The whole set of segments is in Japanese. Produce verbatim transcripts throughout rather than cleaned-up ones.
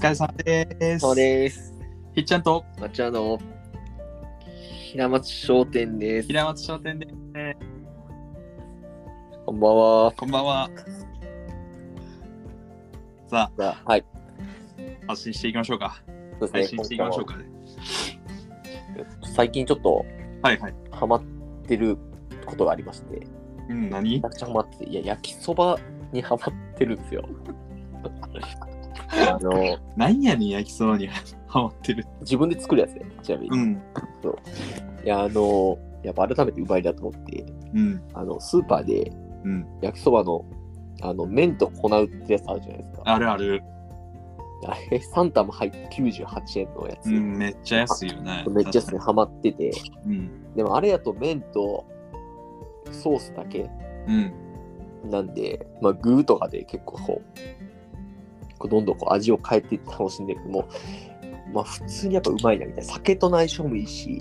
疲れ様です。そうです。ひっちゃんとまっちゃんの平松商店です。平松商店です。こんばんは。こんばんは。さあ、はい、発信していきましょうか。そうですね、配信していきましょうか、ね、最近ちょっとハマってることがありまして、はいはい、うん、何？めちゃくちゃハマってて、いや、焼きそばにハマってるんですよ。あの、何やねん、焼きそばにハマってる。自分で作るやつね、ちなみに。うん。そう。いや、あの、やっぱ改めてうまいなと思って、うん、あのスーパーで焼きそばの、あの麺と粉売ってやつあるじゃないですか。あるある。あれさん玉入ってきゅうじゅうはちえんのやつ、うん、めっちゃ安いよね。めっちゃ安い、ハマってて、うん、でもあれやと麺とソースだけ、うん、なんで、まあ、具とかで結構こうどんどんこう味を変えて楽しんでるけども、まあ、普通にやっぱうまいなみたいな。酒との相性もいいし、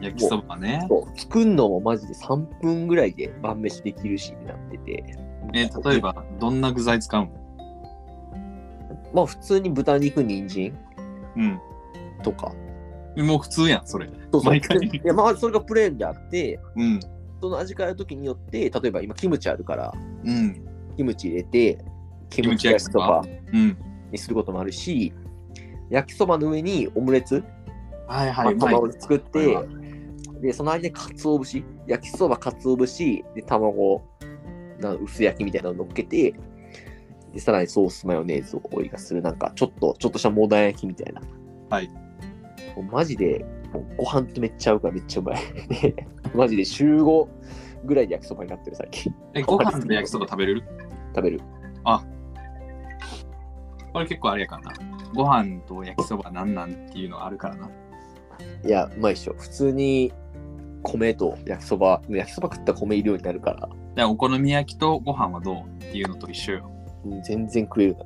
焼きそばね、作るのもマジでさんぷんぐらいで晩飯できるしになってて、えー、例えばどんな具材使うの？まあ普通に豚肉、人参、うん、とか。もう普通やん、それ。そうそう、毎回。いや、まあそれがプレーンであって、うん、その味変えるときによって、例えば今キムチあるから、うん、キムチ入れて、キムチ焼きそばにすることもあるし、うん、焼きそばの上にオムレツ、はいはい、卵を作って、はいはい、でその間にかつお節、焼きそばかつお節で卵の薄焼きみたいなのを乗っけて、でさらにソースマヨネーズを追いがする、なんかちょっとちょっとしたモダン焼きみたいな。はい、もうマジでもうご飯とめっちゃ合うからめっちゃうまい。マジで週ごぐらいで焼きそばになってる最近。え、ご飯と焼きそば食べれる？食べる。あ、これ結構あれやからな、ご飯と焼きそばなんなんっていうのあるからな。いや、うまいっしょ。普通に米と焼きそば、焼きそば食ったら米いるようになるから。じゃあお好み焼きとご飯はどうっていうのと一緒よ。全然食えるな。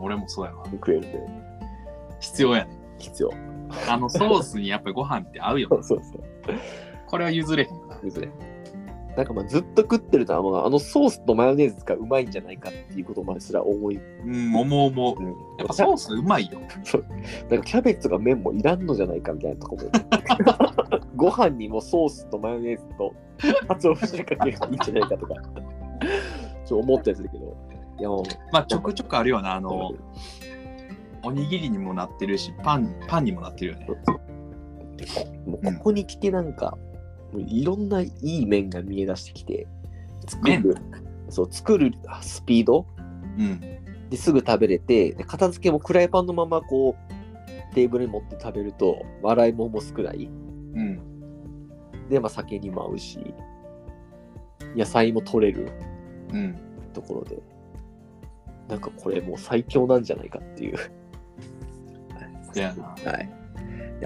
俺もそうやわ。食えるね。必要やね。必要。あのソースにやっぱりご飯って合うよ。そうそうそう。これは譲れへんな。譲れ。なんかまあずっと食ってると、まあ、あのソースとマヨネーズがうまいんじゃないかっていうことまですら思い。うん、思う思う、うん。やっぱソースうまいよ。そう。なんかキャベツが麺もいらんのじゃないかみたいなとこも。ご飯にもソースとマヨネーズと鰹節かけるといいんじゃないかとか。ちょっと思ったやつだけど。いや、まあちょくちょくあるよな、あのおにぎりにもなってるし、パンパンにもなってるよね。でこもうここに来てなんか、うん、もういろんないい面が見え出してきて、作る、そう作るスピード、うん、ですぐ食べれて、で片付けもフライパンのままこうテーブルに持って食べると洗い物も少ない、うん、で、まあ、酒にも合うし野菜も取れる、うん、ところで。なんかこれもう最強なんじゃないかっていう。いやな。はい。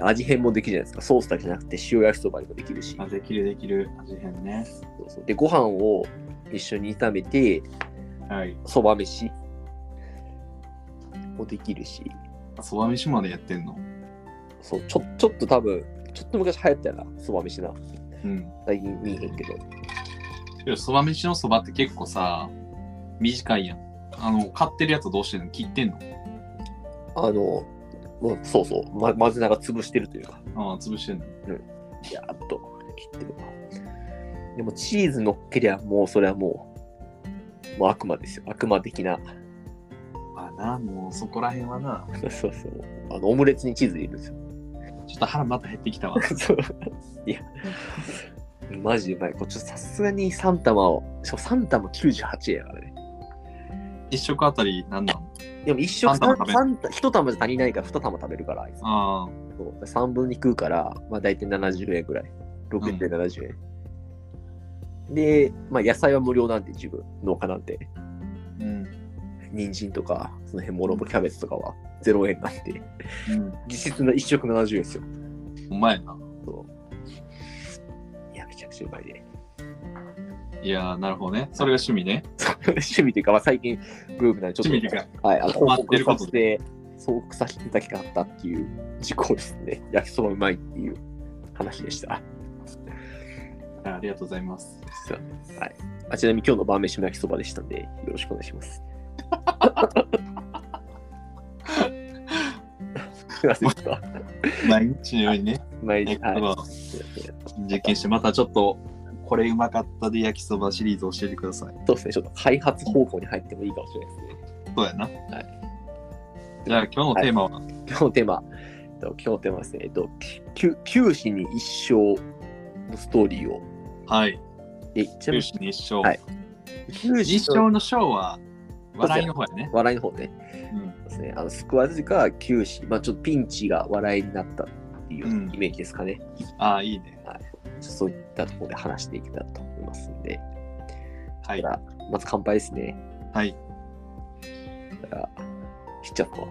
味変もできるじゃないですか。ソースだけじゃなくて塩焼きそばにもできるし。あ、できるできる。味変ね。そうそう。でご飯を一緒に炒めて、はい。そば飯もできるし。そば飯までやってんの？そう。ちょちょっと多分ちょっと昔流行ったよな、そば飯な。うん。最近見えへんけど。いや、そば飯のそばって結構さ短いやん。あの買ってるやつどうしてんの？切ってんの？あの、うん、そうそう、ま、混ぜながら潰してるというか。ああ、潰してんの。うん。やっと切ってる。でもチーズ乗っけりゃもうそれはもう、もう悪魔ですよ。悪魔的な。まあな、もうそこらへんはな。そうそう。あのオムレツにチーズ入れるんですよ。ちょっと腹また減ってきたわ。そう。いや。マジでうまい。こっちさすがにさん玉を、しかもさん玉きゅうじゅうはちえんやからね。一食あたり何なん？でも一食一玉じゃ足りないから二玉食べるから。ああ。そう。三分に食うから、まあ大体ななじゅうえんぐらい。ろくえんでななじゅうえん。うん、で、まあ野菜は無料なんで、自分、農家なんて。うん。人参とか、その辺もろもろキャベツとかはぜろえんなんで。うん、実質の一食ななじゅうえんですよ。うまいな。そう。いや、めちゃくちゃうまいね。いやー、なるほどね。それが趣味ね。趣味というか、まあ、最近ブームなんでちょっと趣味というか、はい、あの報告させて報告させていただきたかったっていう事項ですね。焼きそばうまいっていう話でした。ありがとうございます。はい、あちなみに今日の晩飯も焼きそばでしたんでよろしくお願いします。毎日のようにね、毎日、はい、実験して、またちょっとこれうまかったで焼きそばシリーズ教えてください。そうですね、ちょっと開発方向に入ってもいいかもしれないですね。そうやな、はい。じゃあ今日のテーマは、はい、今日のテーマ、えっと、今日のテーマはですね、えっと、九死に一生のストーリーを。はい。で九死に一生。はい。九死一生の生は笑いの方やね。笑いの方ね。うん。ですね。あの救わずか九死、まあちょっとピンチが笑いになったっていうイメージですかね。うん、ああいいね。はい。そういったところで話していけたらと思いますんで。はい。まず乾杯ですね。はい。だからひっちゃんは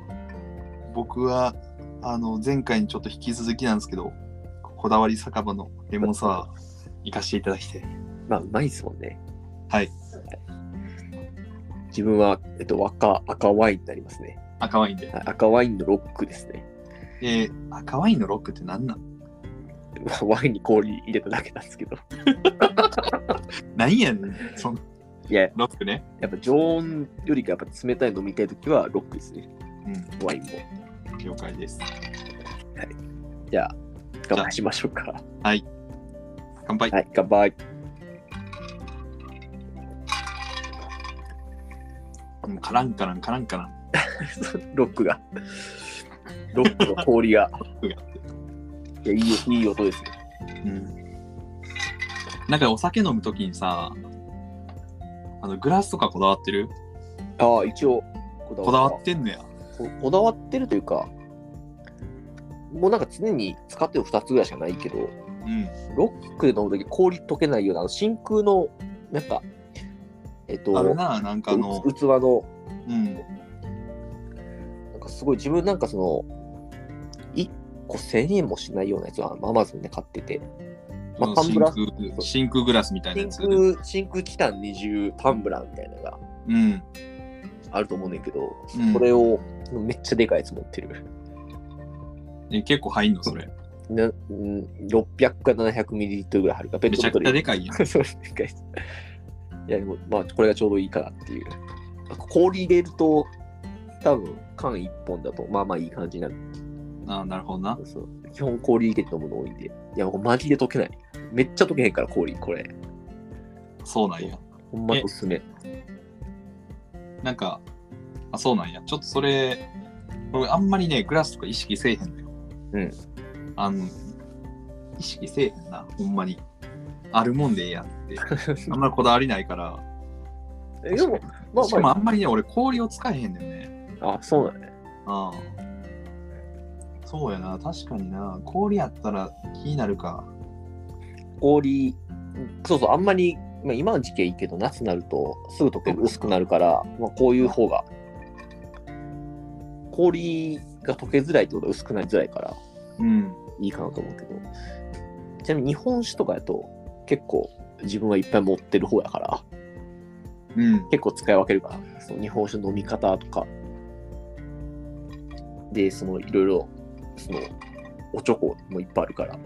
僕はあの前回にちょっと引き続きなんですけど、こだわり酒場のレモンサワー行かせていただいて、まあうまいですもんね。はい、はい、自分は、えっと、赤, 赤ワインになりますね。赤ワインで、はい、赤ワインのロックですね。えー、赤ワインのロックって何なん？ワインに氷入れただけなんですけど何やねんそんな。いや、ロックね。やっぱ常温よりかやっぱ冷たい飲みたいときはロックですね。うん。ワインも。了解です。はい。じゃあ、乾杯しましょうか。はい。乾杯。はい、乾杯。カランカランカランカラン。ロックが。ロックの氷が。ロックが。いや、いい、いい音ですね。うん。なんかお酒飲むときにさ、あのグラスとかこだわってる？ああ、一応こだわ、こだわってんのや。こだわってるというか、もうなんか常に使ってるふたつぐらいしかないけど、うん、ロックで飲むとき氷溶けないようなあの真空のなんかえっとあるな、なんかあの器の、うん、なんかすごい自分なんかそのいっこせんえんもしないようなやつはアマゾンで買ってて。まあ、真空真空グラスみたいなやつ、真空真空チタンにじゅうタンブラーみたいなのがあると思うんだけど、うん、これをめっちゃでかいやつ持ってる。え結構入んのそれ？なろっぴゃくからななひゃくミリリットルぐらい入るか。ペットボトルめちゃくちゃでかいやん。そうでかい。いやでもまあこれがちょうどいいからっていう。氷入れると多分缶いっぽんだとまあまあいい感じになる。ああなるほどな。そう基本氷入れて飲むの多いんで、いやもうマジで溶けない。めっちゃ溶けへんから氷これ。そうなんや。ほんまおすすめ。なんかあそうなんや。ちょっとそれ俺あんまりねグラスとか意識せえへんのよ。うん。あの意識せえへんなほんまに。あるもんでええやって。あんまりこだわりないから。えでもまあまあ。しかもあんまりね俺氷を使えへんのよね。あそうだね。ああ。そうやな、確かにな。氷やったら気になるか。氷、そうそう、あんまり、まあ、今の時期はいいけど、夏になるとすぐ溶ける、薄くなるから、まあ、こういう方が、氷が溶けづらいってことは薄くなりづらいから、うん、いいかなと思うけど、ちなみに日本酒とかやと、結構自分はいっぱい持ってる方やから、うん、結構使い分けるから、その日本酒の飲み方とか、で、そのいろいろ、そのおちょこもいっぱいあるから。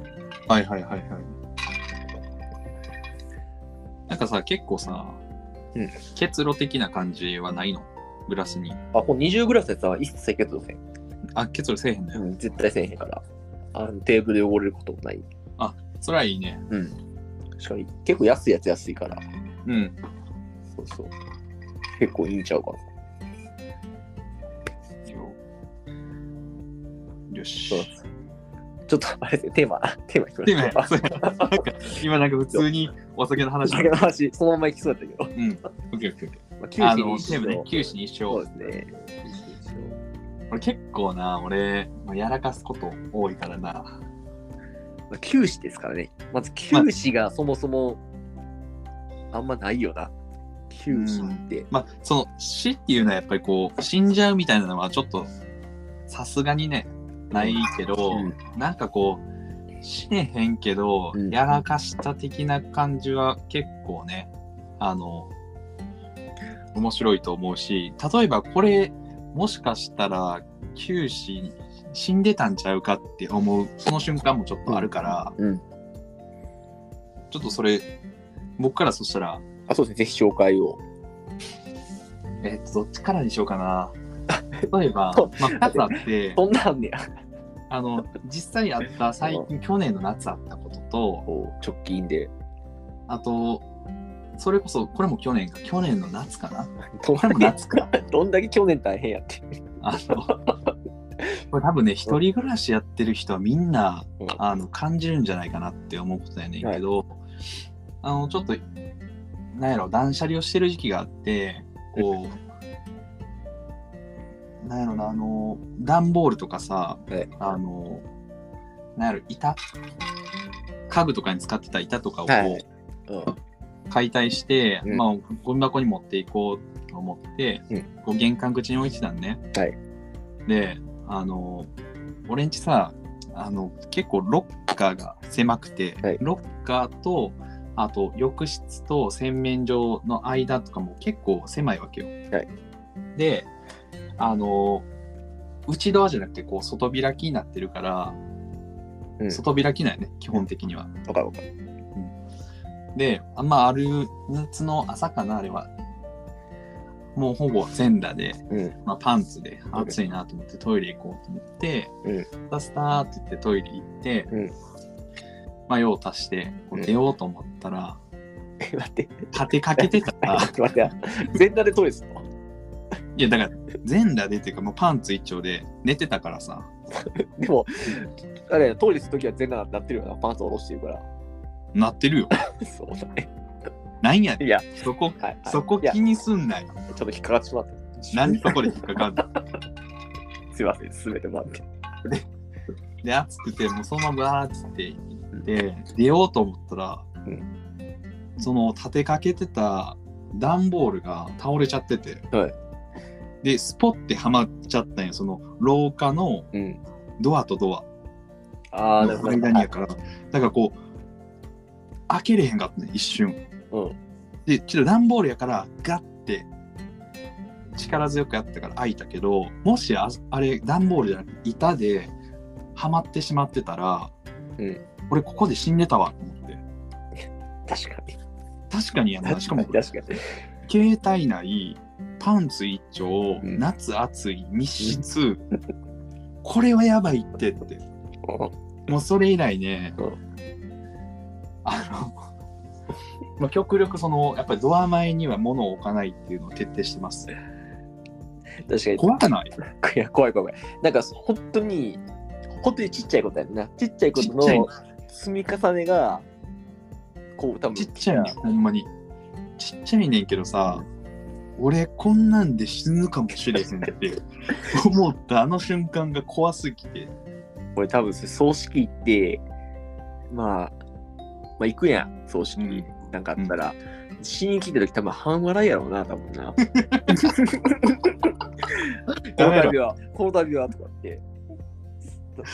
はいはいはいはい。なんかさ結構さ、うん、結露的な感じはないのグラスに？あこのにじゅうグラスのやつは一切結露せん。あ結露せえへんだよ、うん、絶対せえへんから、あのテーブルで汚れることもない。あそれはいいね。うんしかも結構安いやつ安いから、うんそうそう結構いいんちゃうかな。よしそうちょっとあれですね、テーマテーマいきましょう。テーマなんか今なんか普通にお酒の話お酒の話そのままいきそうだったけど、うん OK OK、まあ、九死に一生、あのテーマね、九死に一生。そうですね俺結構な俺、まあ、やらかすこと多いからな、まあ、九死ですからね。まず九死がそもそもあんまないよな九死って、うん、まあその死っていうのはやっぱりこう死んじゃうみたいなのはちょっとさすがにねないけど、うん、なんかこう死ねへんけど、うん、やらかした的な感じは結構ねあの面白いと思うし、例えばこれもしかしたら九死死んでたんちゃうかって思うその瞬間もちょっとあるから、うんうん、ちょっとそれ僕からそしたらあそうですねぜひ紹介をえっとどっちからにしようかな。例えば、まあ、ふたつあってそんなんねやあの実際あった最近去年の夏あったことと直近で、あとそれこそこれも去年か去年の夏かなこれも夏かどんだけ去年大変やってあのこれ多分ね一人暮らしやってる人はみんな、うん、あの感じるんじゃないかなって思うことやねんけど、はい、あのちょっとなんやろ断捨離をしてる時期があってこうなんやろなあの段ボールとかさ、はい、あのなんやろ板家具とかに使ってた板とかをこう、はいうん、解体して、うんまあ、ゴミ箱に持っていこうと思って、うん、こう玄関口に置いてたんね、はい、であの俺んちさあの結構ロッカーが狭くて、はい、ロッカーとあと浴室と洗面所の間とかも結構狭いわけよ、はい、であの内ドアじゃなくてこう外開きになってるから、うん、外開きなんよね基本的には。わかるわかる。うん、で、まあある夏の朝かなあれはもうほぼ全裸で、うんまあ、パンツで暑いなと思ってトイレ行こうと思って、うん、スタスタって言ってトイレ行って、うん、まあ用を足してこう出ようと思ったら、うん、え待って立てかけてたら待って全裸でトイレするの？いやだから全裸でっていうかもうパンツ一丁で寝てたからさでもあれトイレするときは全裸になってるよなパンツ下ろしてるからなってるよそうだねなんやねんいやそこ、はいはい、そこ気にすんなよちょっと引っかかってしまった何そこで引っかかんだすいませんすべて回ってで, で暑くてもうそのままバーッてで出ようと思ったら、うん、その立てかけてた段ボールが倒れちゃってて、はいでスポッてはまっちゃったんやその廊下のドアとドアの間にやから、うん、だからこう開けれへんかったね一瞬、うん、でちょっと段ボールやからガッて力強くやったから開いたけどもし あ, あれ段ボールじゃなくて板ではまってしまってたら、うん、俺ここで死んでたわと思って確かに確かにやなしかも確かに携帯ないパンツ一丁、うん、夏暑い密室、うん、これはやばいってって、うん、もうそれ以来ね、うん、あの、まあ、極力そのやっぱりドア前には物を置かないっていうのを徹底してます。確かに怖くない？いや怖い怖い。なんか本当に本当にちっちゃいことやな。ちっちゃいことの積み重ねがこう多分ちっちゃいねほんまにちっちゃいねんけどさ。うん俺こんなんで死ぬかもしれへんって思ったあの瞬間が怖すぎて俺多分葬式行って、まあ、まあ行くやん葬式になんかあったら、うん、死に来た時多分半笑いやろうな多分なやめろこの度はとかって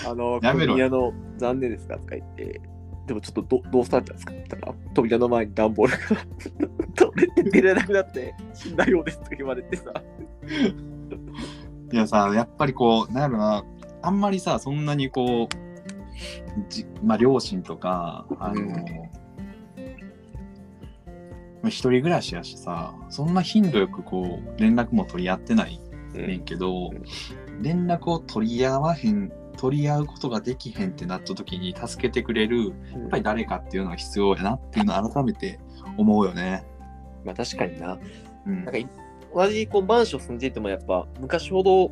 あの扉の残念ですかとか言ってでもちょっと ど, どうしたんですかって言ったら扉の前に段ボールが取れて出れなくなって死んだようですと言われてさいやさやっぱりこうなんやろなあんまりさそんなにこうじ、まあ、両親とかあの、うんまあ、一人暮らしやしさそんな頻度よくこう連絡も取り合ってないねんけど、うん、連絡を取り合わへん取り合うことができへんってなった時に助けてくれるやっぱり誰かっていうのが必要やなっていうのを改めて思うよね。まあ確かにな。うん、なんか同じこうマンション住んでてもやっぱ昔ほど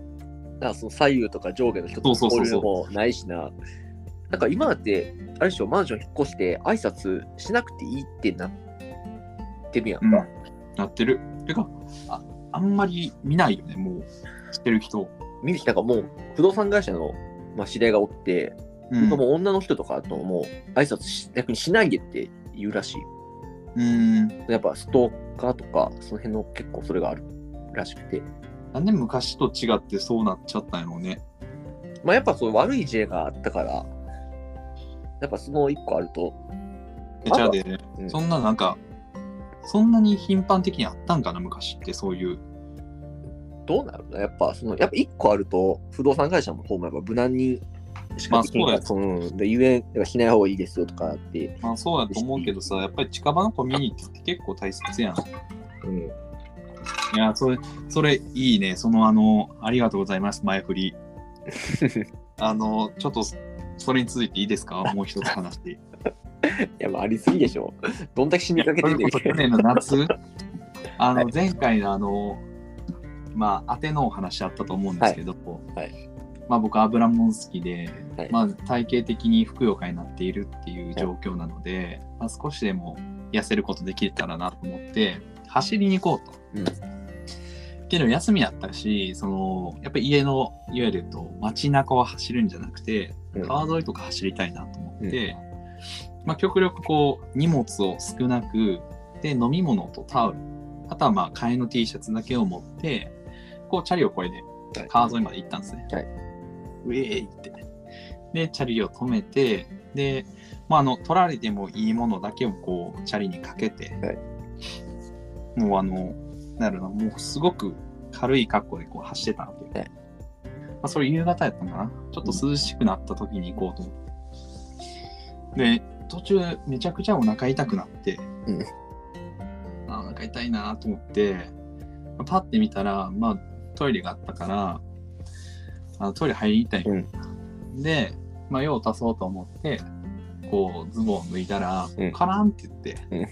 なんかその左右とか上下の人とか交流もないしな。そうそうそうそうなんか今だってあれでしょマンション引っ越して挨拶しなくていいってなってるやんか。うん、なってる。てか あ, あんまり見ないよねもうしてる人。見る人なんかもう不動産会社のまあ、知り合いがおって、うん、もう女の人とかともう挨拶し逆にしないでって言うらしい。うんやっぱストーカーとかその辺の結構それがあるらしくてなんで昔と違ってそうなっちゃったんやろうね。まあやっぱそう悪い事例があったからやっぱその一個あるとえちゃうで、うん、そんななんかそんなに頻繁的にあったんかな昔ってそういうどうなるのやっぱそのやっぱいっこあると不動産会社の方もやっぱ無難にしかできないからゆえんしない方がいいですよとかってまあそうやと思うけどさやっぱり近場のコミュニティって結構大切やん、うん、いやそれそれいいねそのあのありがとうございます前振りあのちょっとそれに続いていいですか、もう一つ話。いや、まあ、ありすぎでしょ。どんだけ死にかけてるんだっけ。去年の夏あの前回のあの、まあ、当てのお話あったと思うんですけど、はいはいまあ、僕アブラモンスキで、はいまあ、体系的に服用家になっているっていう状況なので、はいまあ、少しでも痩せることできたらなと思って走りに行こうと、うん、けど休みだったし、そのやっぱり家のいわゆると街中を走るんじゃなくて川沿いとか走りたいなと思って、うんまあ、極力こう荷物を少なくで飲み物とタオルあとはまあ替えの T シャツだけを持ってこうチャリを越えて川沿いまで行ったんですね、はい、ウェーイってでチャリを止めてで、まあ、あの取られてもいいものだけをこうチャリにかけて、はい、もうあのなるのもうすごく軽い格好でこう走ってたわけ、はいまあ、それ夕方やったのかな、ちょっと涼しくなった時に行こうと思って、うん、で途中めちゃくちゃお腹痛くなって、うんあお腹痛いなと思ってパッて見たら、まあ、トイレがあったからあのトイレ入りたい、うん、で、まあ、用を足そうと思ってこうズボン脱いだら、うん、カランって言って、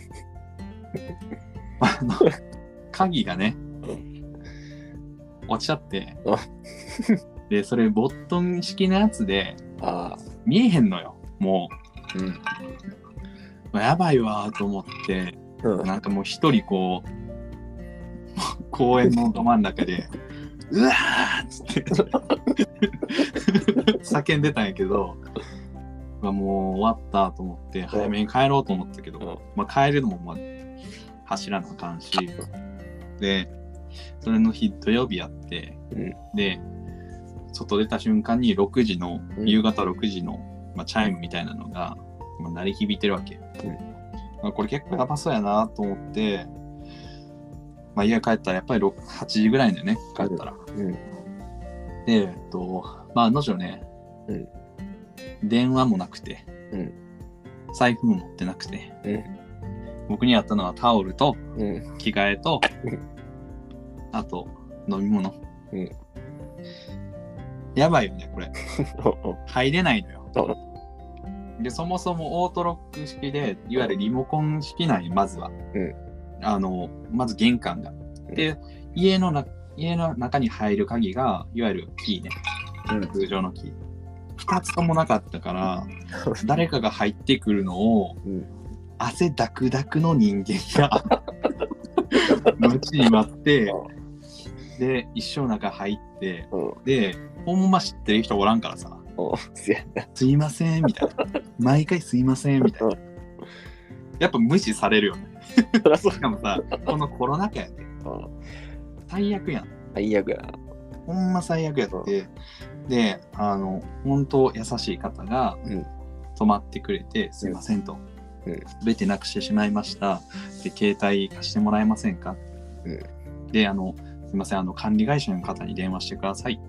うん、あの鍵がね落ちちゃってでそれボットン式のやつであ見えへんのよもう、うんまあ、やばいわと思ってなんかもう一人こう公園のど真ん中でうわー っ, って叫んでたんやけど、まあ、もう終わったと思って早めに帰ろうと思ったけど、まあ、帰るのもまあ走らなあかんしでそれの日土曜日やってで外出た瞬間にろくじの夕方ろくじの、まあ、チャイムみたいなのが、まあ、鳴り響いてるわけ、うんこれ結構やばそうやなと思って、まあ、家帰ったらやっぱりはちじぐらいだよね帰ったら、うんうん、でえっとまあ案の定ね、うん、電話もなくて、うん、財布も持ってなくて、うん、僕にあったのはタオルと、うん、着替えと、うん、あと飲み物、うん、やばいよねこれ入れないのよでそもそもオートロック式でいわゆるリモコン式なんよまずは、うん、あのまず玄関が、うん、で家のな家の中に入る鍵がいわゆるキーね、うん、通常のキーふたつともなかったから誰かが入ってくるのを、うん、汗だくだくの人間がのちに待ってで一生中入って、うん、でほんま知ってる人おらんからさすいませんみたいな毎回すいませんみたいなやっぱ無視されるよねしかもさこのコロナ禍やで、ね、最悪やん最悪やほんま最悪やってであの本当優しい方が泊まってくれて、うん、すいませんと、うん、全てなくしてしまいましたで携帯貸してもらえませんか、うん、であのすいませんあの管理会社の方に電話してください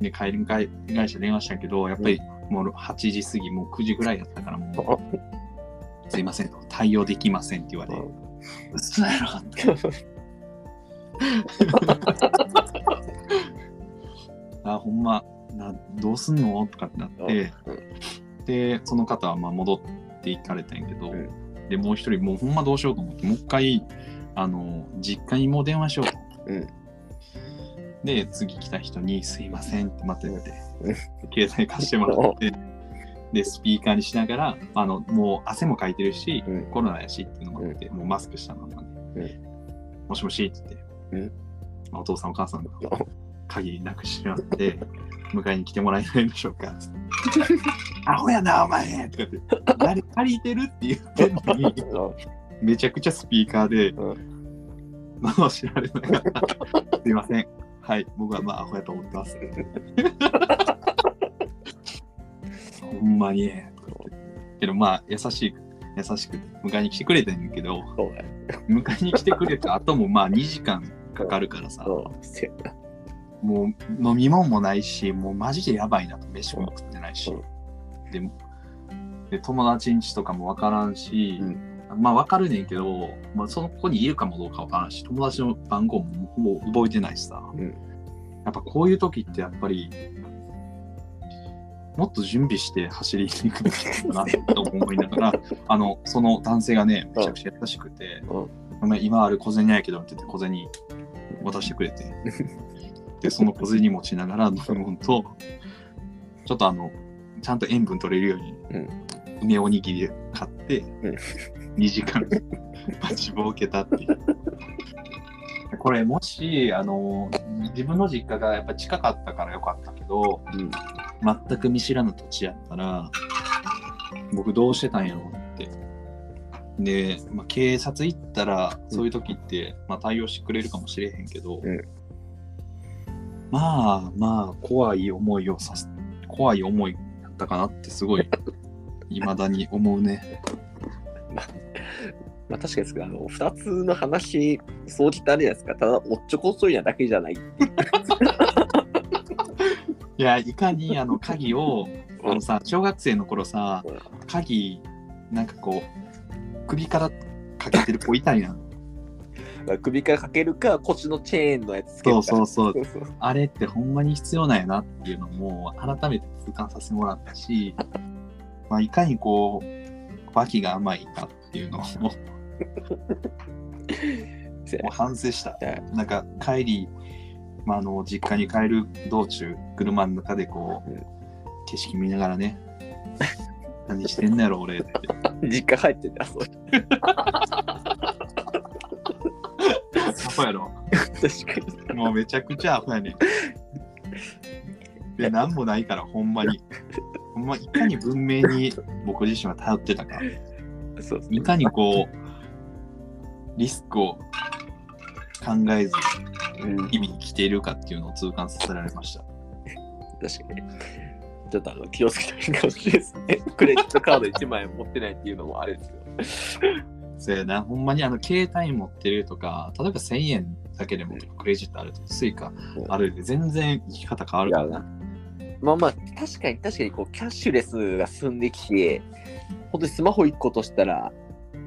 で帰り会社電話したけどやっぱりもうはちじ過ぎもうくじぐらいだったからもうすいませんと対応できませんって言われうそやろってあほんまなどうすんのとかってなってでその方はまあ戻っていかれたんやけどでもう一人もうほんまどうしようと思ってもう一回あの実家にもう電話しようと思ってで次来た人にすいませんって待ってて、うん、携帯貸してもらってでスピーカーにしながらあのもう汗もかいてるし、うん、コロナやしっていうのもあって、うん、もうマスクしたままね、うん、もしもしって言って、うん、お父さんお母さんが鍵なくしてもらって迎えに来てもらえないでしょうかアホやなお前とかって誰借りてるって言ってんのにめちゃくちゃスピーカーで、うん、もう知られなかったすいませんはい、僕はまあアホやと思ってますほんまにねけどまあ優しい優しく迎えに来てくれてんけど迎えに来てくれた後もまあにじかんかかるからさもう飲み物もないしもうマジでやばいなと飯も食ってないしでもで友達ん家とかも分からんし、うんまあ分かるねんけど、まあ、その子にいるかもどうか分からんし友達の番号もほぼ覚えてないしさ、うん、やっぱこういう時ってやっぱりもっと準備して走りに行くべきだなと思いながらあのその男性がねめちゃくちゃ優しくて、うん、今ある小銭やけどって言って小銭渡してくれてでその小銭持ちながら飲むもんとちょっとあのちゃんと塩分取れるように、うん、梅おにぎり買って、うん、にじかん待ちぼうけたっていうこれもしあの自分の実家がやっぱ近かったからよかったけど、うん、全く見知らぬ土地やったら僕どうしてたんやろうってで、まあ、警察行ったらそういう時って、うんまあ、対応してくれるかもしれへんけど、うん、まあまあ怖い思いをさせ怖い思いだったかなってすごい未だに思うねまあ確かにですが、あのふたつの話そうきたあれじゃないですか。ただおっちょこそいなだけじゃない。いやいかにあの鍵をあのさ小学生の頃さ鍵なんかこう首からかけてる子いたいな。首からかけるか腰のチェーンのやつつけるか。そうそうそう。あれってほんまに必要なんやなっていうのも改めて痛感させてもらったし、まあいかにこう脇が甘いかっていうのを。もう反省した。なんか帰り、まあ、あの実家に帰る道中、車の中でこう景色見ながらね、何してんのやろ俺って。実家帰ってた。そう。アホやろ。確かに。もうめちゃくちゃアホやね。で、なんもないからほんまに、ほんまいかに文明に僕自身は頼ってたか。そうですね、いかにこう。リスクを考えず日々に来ているかっていうのを痛感させられました。確かに。ちょっとあの気をつけたいかもしれないですね。クレジットカードいちまい持ってないっていうのもあれですよ。そうやな。ほんまにあの携帯持ってるとか、例えばせんえんだけでもクレジットあるとスイカあるで全然生き方変わるからな。まあまあ確かに確かにこうキャッシュレスが進んできて、本当にスマホいっことしたら。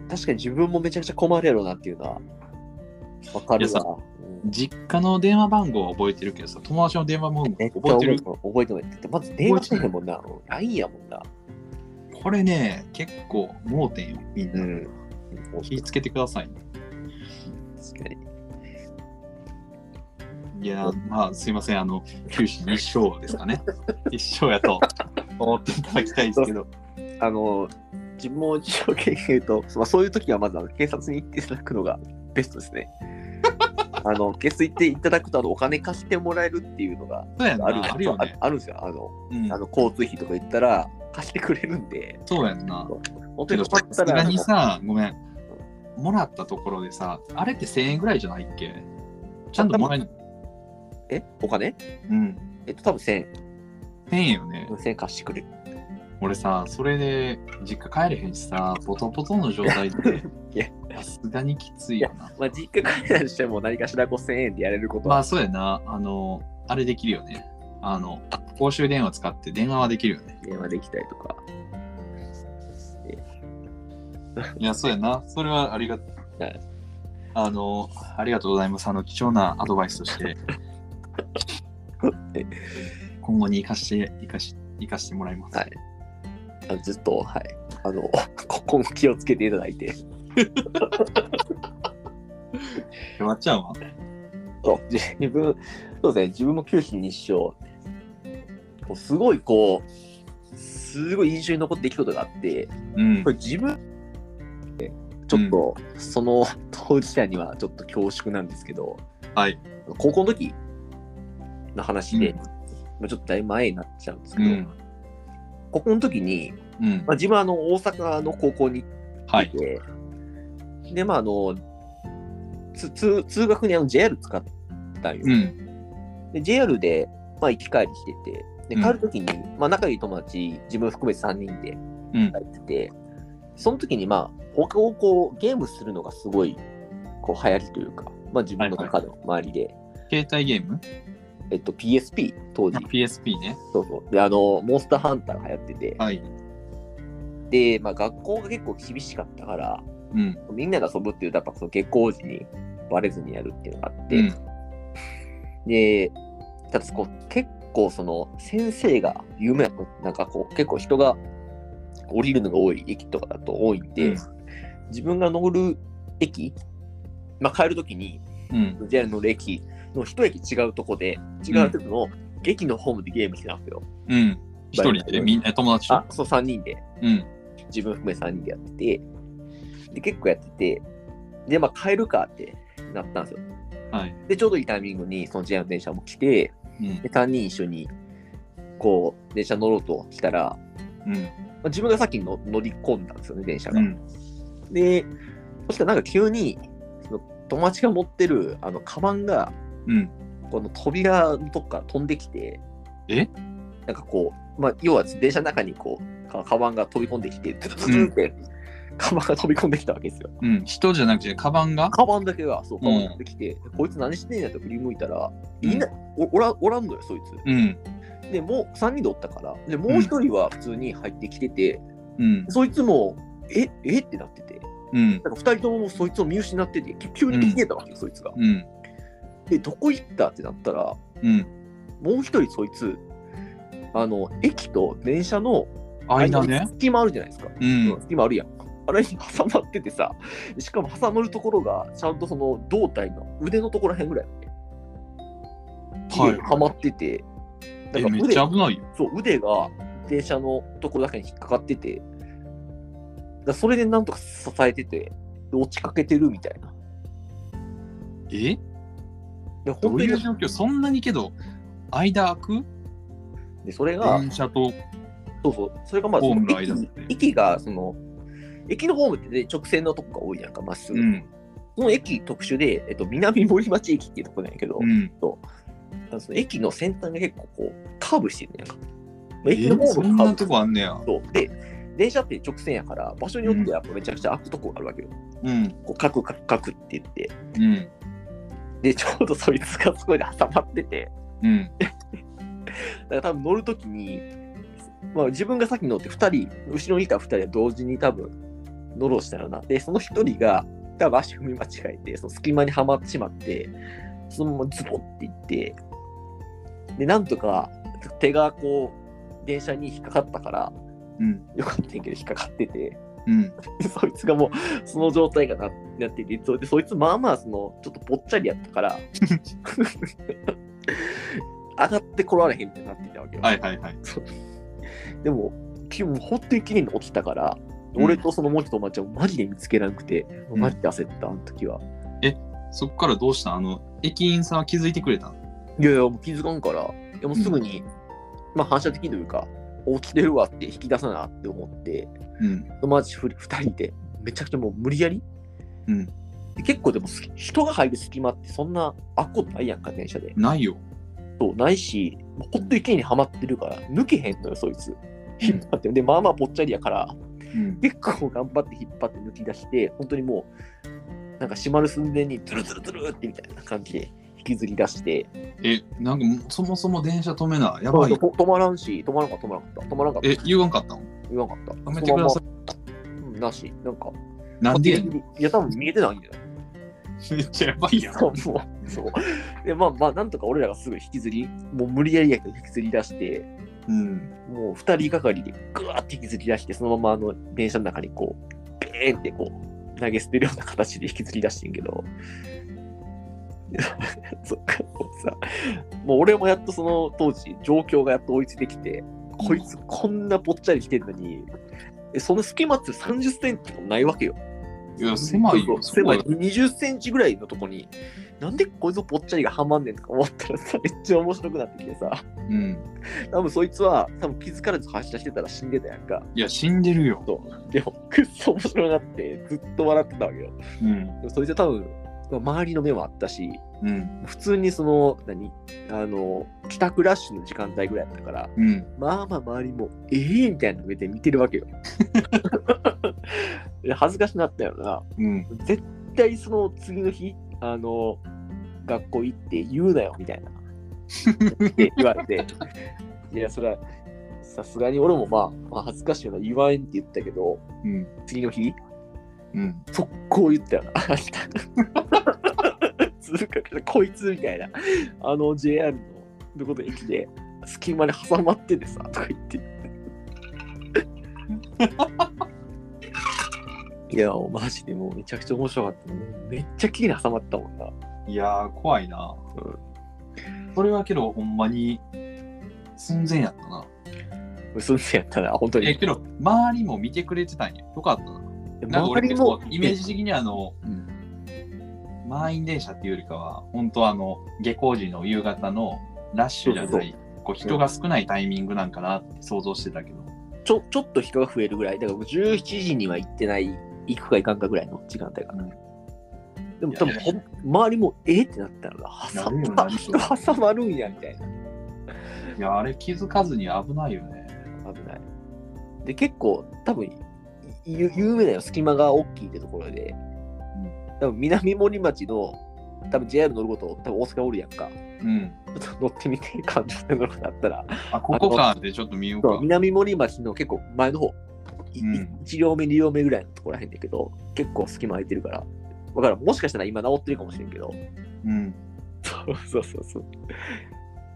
確かに自分もめちゃくちゃ困るやろなっていうのはわかるな。実家の電話番号は覚えてるけどさ、友達の電話番号覚えてる？覚えてないって。まず電話してへんもんな。ラインやもんな。これね、結構盲点よ、みんな。うん、気ぃつけてくださいね。確かに。いや、まあすいません、あの、九死に一生ですかね。一生やと思っていただきたいですけど。あの自分も一応経験言うと、まあ、そういう時はまず警察に行っていただくのがベストですね。あの警察行っていただくとあのお金貸してもらえるっていうのがあるあるよね。あるんですよ。あの、うん、あの交通費とか言ったら貸してくれるんで。そうやんな。本当に困ったら。さすがにさ、ごめん。もらったところでさ、あれってせんえんぐらいじゃないっけ？ちゃんともらえる。え？お金？うん。えっと多分せんえん。せんえんよね。せんえん貸してくれる。俺さ、それで実家帰れへんしさ、ポトポトの状態でさすがにきついよな。いや、まあ、実家帰れないとしても何かしらごせんえんでやれることはまあそうやな。あのあれできるよね。あの公衆電話使って電話はできるよね。電話できたりとか。いやそうやな。それはありがあのありがとうございます。あの貴重なアドバイスとして今後に生かして生かし生かしてもらいます。はい、ずっと、はい、あのここも気をつけていただいて。まっちゃんはそう自分そうですね。自分も九死に一生すごいこうすごい印象に残っていくことがあって、うん、これ自分ちょっと、うん、その当事者にはちょっと恐縮なんですけど、はい、高校の時の話で、うん、ちょっとだいぶ前になっちゃうんですけど、うん、ここの時に、うん、まあ、自分はあの大阪の高校に行ってて、はい、でまああのつ通通学にあの ジェイアール 使ったんよ、うん、で ジェイアール で、まあ、行き帰りしてて、で帰る時に、うん、まあ、仲いい友達自分含めてさんにんで帰ってて、うん、その時にまあ他をこうゲームするのがすごいこう流行りというか、まあ、自分の中の周りで、はいはい、携帯ゲームえっと、ピーエスピー 当時 ピーエスピー ね。そうそう。であのモンスターハンターが流行ってて、はい、で、まあ、学校が結構厳しかったから、うん、みんなが遊ぶっていうとやっぱその下校時にバレずにやるっていうのがあって、うん、でただそこ結構その先生が有名な、なんかこう結構人が降りるのが多い駅とかだと多いんで、うん、自分が乗る駅、まあ、帰るときに ジェイアール 乗る駅の一駅違うとこで違うとこの駅のホームでゲームしてたんですよ。うん、一人でみんな友達と。あ、そうさんにんで、うん、自分含めさんにんでやってて、で結構やってて、でまあ帰るかってなったんですよ。はい、でちょうどいいタイミングにその ジェイアール の電車も来て、うん、でさんにん一緒にこう電車乗ろうとしたら、うん、まあ、自分が先にの乗り込んだんですよね、電車が。うん、でそしたらなんか急にその友達が持ってるあのカバンが、うん、この扉のとこから飛んできて、えなんかこう、まあ、要は電車の中にこうカバンが飛び込んできて、トゥトゥトゥって、うん、カバンが飛び込んできたわけですよ。うん、人じゃなくてカバンがカバンだけがそう、カバンが飛んできて、うん、こいつ何してんやって振り向いたら、うん、いな お, お, らおらんのよそいつ、うん、でもうさんにんでおったから、でもうひとりは普通に入ってきてて、うん、そいつもええってなってて、うん、なんかふたりともそいつを見失ってて急に消えたわけよ、うん、そいつが、うん、でどこ行ったってなったら、うん、もう一人そいつあの駅と電車の間に隙間あるじゃないですか、うん、隙間あるやん、あれに挟まっててさ、しかも挟まるところがちゃんとその胴体の腕のところへんぐらい、はい、はまってて、なんか腕えめっちゃ危ないよ。そう腕が電車のところだけに引っかかってて、だそれでなんとか支えてて落ちかけてるみたいな。え？どういう状況？そんなにけど間空く？でそれが電車とそうそう、それがまあホームの間ですね。駅がその駅のホームって、ね、直線のとこが多いじゃんか、まっすぐ、うん。その駅特殊で、えっと、南森町駅っていうとこなんやけど、うん、とその駅の先端が結構こうカーブしてるんやんか。駅のホームカーブ、えー、そんなとこあんねや。そうで電車って直線やから場所によってはめちゃくちゃ開くとこがあるわけよ、うん、こうカクカクカクって言って、うん、でちょうどそいつがそこで挟まってて、うん、だから多分乗るときに、まあ、自分が先に乗ってふたり後ろにいたふたりは同時に多分乗ろうしたらな、でそのひとりが多分足踏み間違えてその隙間にはまってしまって、そのままズボっていって、でなんとか手がこう電車に引っかかったから、うん、よかったけど引っかかってて、うん、そいつがもうその状態がなってて、それでそいつまあまあそのちょっとぽっちゃりやったから上がってこられへんってなってたわけよ。はいはいはい。でも本当に綺麗に落ちたから、うん、俺とそのもう一人の友達はマジで見つけなくて、うん、マジで焦ったあの時は。えそっからどうしたん？あの駅員さんは気づいてくれた？いやいやもう気づかんから、いやもうすぐに、うん、まあ反射的というか。落ちてるわって引き出さなって思って、うん、友達ふたりでめちゃくちゃもう無理やり、うん、で結構でも人が入る隙間ってそんなあっこないやんか、電車でないよ。そうないし、もうほっと池にはまってるから抜けへんのよそいつ、引っ張って、うん、でまあまあぽっちゃりやから、うん、結構頑張って引っ張って抜き出して、本当にもうなんか閉まる寸前にトゥルトゥルトゥルってみたいな感じで引きずり出して、えなんかそもそも電車止めなやばい、止まらんし、止まらんか止まらんかった止まらんかった、え言わんかったん言わんかった止めてください、ままうん、なしなんかなんでやねん、いや多分見えてないんじゃないめっちゃやばいやんそうそうでまあまあなんとか俺らがすぐ引きずり、もう無理やりやけど引きずり出して、うん、もうふたりがかりでグワーって引きずり出して、そのままあの電車の中にこうベーンってこう投げ捨てるような形で引きずり出してんけどそっかもうさ、もう俺もやっとその当時状況がやっと追いついてきて、こいつこんなぽっちゃりしてんのに、えその隙間ってさんじゅっセンチもないわけよ。いや狭いよ、狭いにじゅっセンチぐらいのとこになんでこいつのぽっちゃりがはまんねんとか思ったらさ、めっちゃ面白くなってきてさ、うん、多分そいつは多分気づかれず発射してたら死んでたやんか。いや死んでるよ。そうでもくっそ面白くなってずっと笑ってたわけよ、うん、でもそいつは多分周りの目もあったし、うん、普通にその何あの帰宅ラッシュの時間帯ぐらいだったから、うん、まあまあ周りもええー、みたいな目で見てるわけよ恥ずかしなったよな、うん、絶対その次の日あの学校行って言うなよみたいなって言われていやそれはさすがに俺も、まあ、まあ恥ずかしいよな言わんって言ったけど、うん、次の日うん、速攻言ったよなつうかこいつみたいなあの ジェイアール のどこで駅で隙間に挟まっててさとか言っていやマジでもうめちゃくちゃ面白かった、ね、めっちゃ綺麗に挟まったもんな。いやー怖いな、うん、それはけどほんまに寸前やったな。寸前やったな本当に。えけど周りも見てくれてたんや、よかったな。なんか俺結構イメージ的にあの、うん、満員電車っていうよりかは本当あの下校時の夕方のラッシュじゃない、そうそうそうこう人が少ないタイミングなんかなって想像してたけど、うん、ちょちょっと人が増えるぐらいだからじゅうしちじには行ってない、行くか行かんかぐらいの時間帯かな、うん、でも多分周りもえってなったら挟ま挟まるんやみたいな。いやあれ気づかずに危ないよね。危ないで結構多分有名だよ、隙間が大きいってところで、うん、多分南森町の多分 ジェイアール 乗ること多分大阪おるやんか、うん、ちょっと乗ってみて感じて乗ることあったらあここかってちょっと見ようか。南森町の結構前の方、うん、いち両目に両目ぐらいのところらへんだけど結構隙間空いてるから分からん、もしかしたら今治ってるかもしれんけど、うん、そうそうそうそう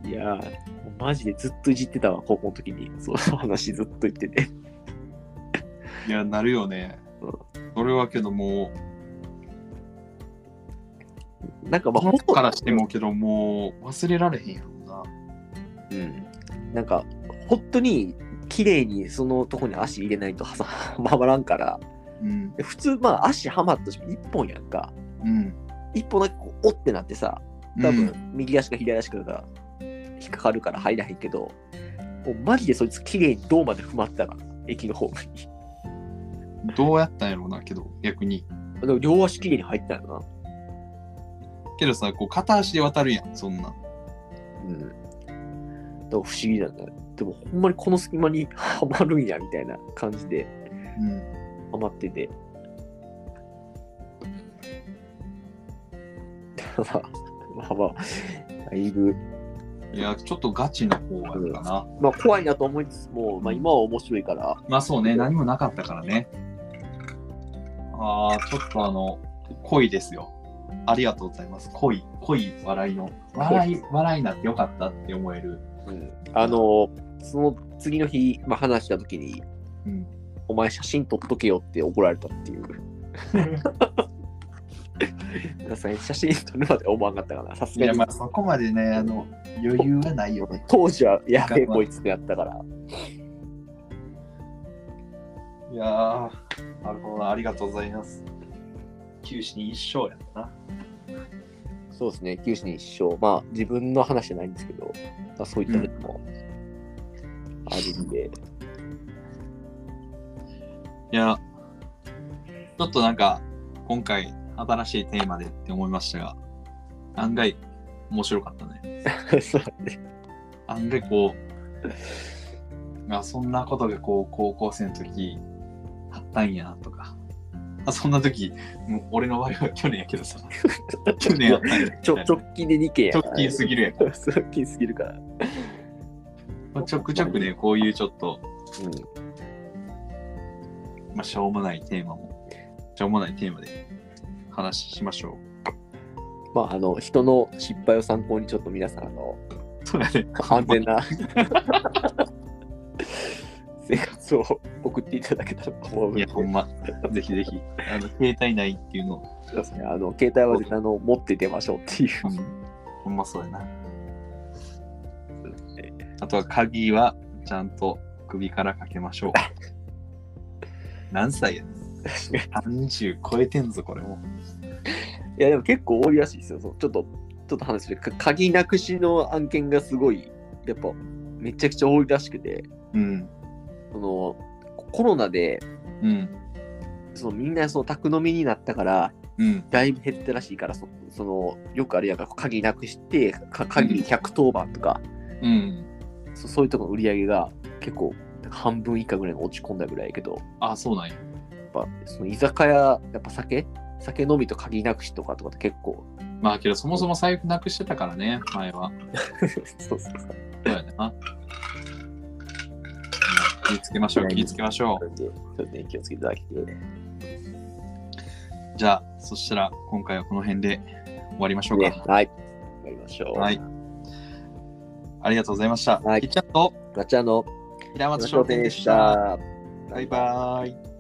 いやーマジでずっといじってたわ高校の時に、その話ずっと言ってていやなるよね、うん、それはけどもうなんかまあ僕からしてもけどもう忘れられへんやろな。うんなんか本当に綺麗にそのとこに足入れないとはさ回らんから、うん、普通まあ足はまったとしてもいっぽんやんか、うん、いっぽんだけこうおってなってさ多分右足か左足かが引っかかるから入らへんけど、もうマジでそいつ綺麗に胴まで踏まったら駅のホームにどうやったんやろうな。けど逆にでも両足きれいに入ったんやな。けどさこう片足で渡るやんそんな、うん、だから不思議なんだ。でもほんまにこの隙間にはまるんやみたいな感じで、うん、はまっててまあまあだいぶいやちょっとガチな方があるかな、うん、まあ怖いなと思いつつも、まあ、今は面白いからまあそうね何もなかったからね。ああちょっとあの恋ですよ、ありがとうございます。恋恋笑いの笑い笑いなってよかったって思える、うん、あのその次の日、まあ、話した時に、うん、お前写真撮っとけよって怒られたっていう写真撮るまで思わなかったかなさすがに。いやまあそこまでねあの余裕がないよね当時は。やべえこいつでやったから。いやーなるほど、ありがとうございます。九死に一生やったな。そうですね九死に一生、まあ自分の話じゃないんですけど、まあ、そういったこともあるんで、うん、いやちょっとなんか今回新しいテーマでって思いましたが案外面白かったねそうね案外こう、まあ、そんなことがこう高校生の時あったんやとか、あそんな時もう俺の場合は去年やけどさ去年やったんやちょ直近でにけんや直近すぎるやん直近すぎるから、まあ、ちょくちょくねこういうちょっと、うん、まあしょうもないテーマもしょうもないテーマで話しましょう。まああの人の失敗を参考にちょっと皆さんあのそうだね安全な生活を送っていただけたらと思う。いやほんまぜひぜひあの携帯ないっていうのをそうですねあの携帯は絶対あの持って出ましょうっていう、うん、ほんまそうやな。あとは鍵はちゃんと首からかけましょう何歳やねんさんじゅう超えてんぞこれも。いやでも結構多いらしいですよ。そうちょっとちょっと話する鍵なくしの案件がすごいやっぱめちゃくちゃ多いらしくて、うん、そのコロナで、うん、そのみんなその宅飲みになったから、うん、だいぶ減ったらしいから そ, そのよくあるやんか鍵なくしてか鍵ひゃくとおばんとか、うん、そ, そういうとこの売り上げが結構半分以下ぐらいの落ち込んだぐらいやけど。あそうなんや。やっぱその居酒屋やっぱ酒酒飲みと鍵なくしとかとかって結構まあけどそもそも財布なくしてたからね前はそうそうそうそうやねな。気をつけましょう気をつけましょうちょっと、ね、気をつけていただきて、ね、じゃあそしたら今回はこの辺で終わりましょうか、ね、はい終わりましょう。はいありがとうございました。はい、きっちゃんとガチャの平松商店でした。バイバーイ。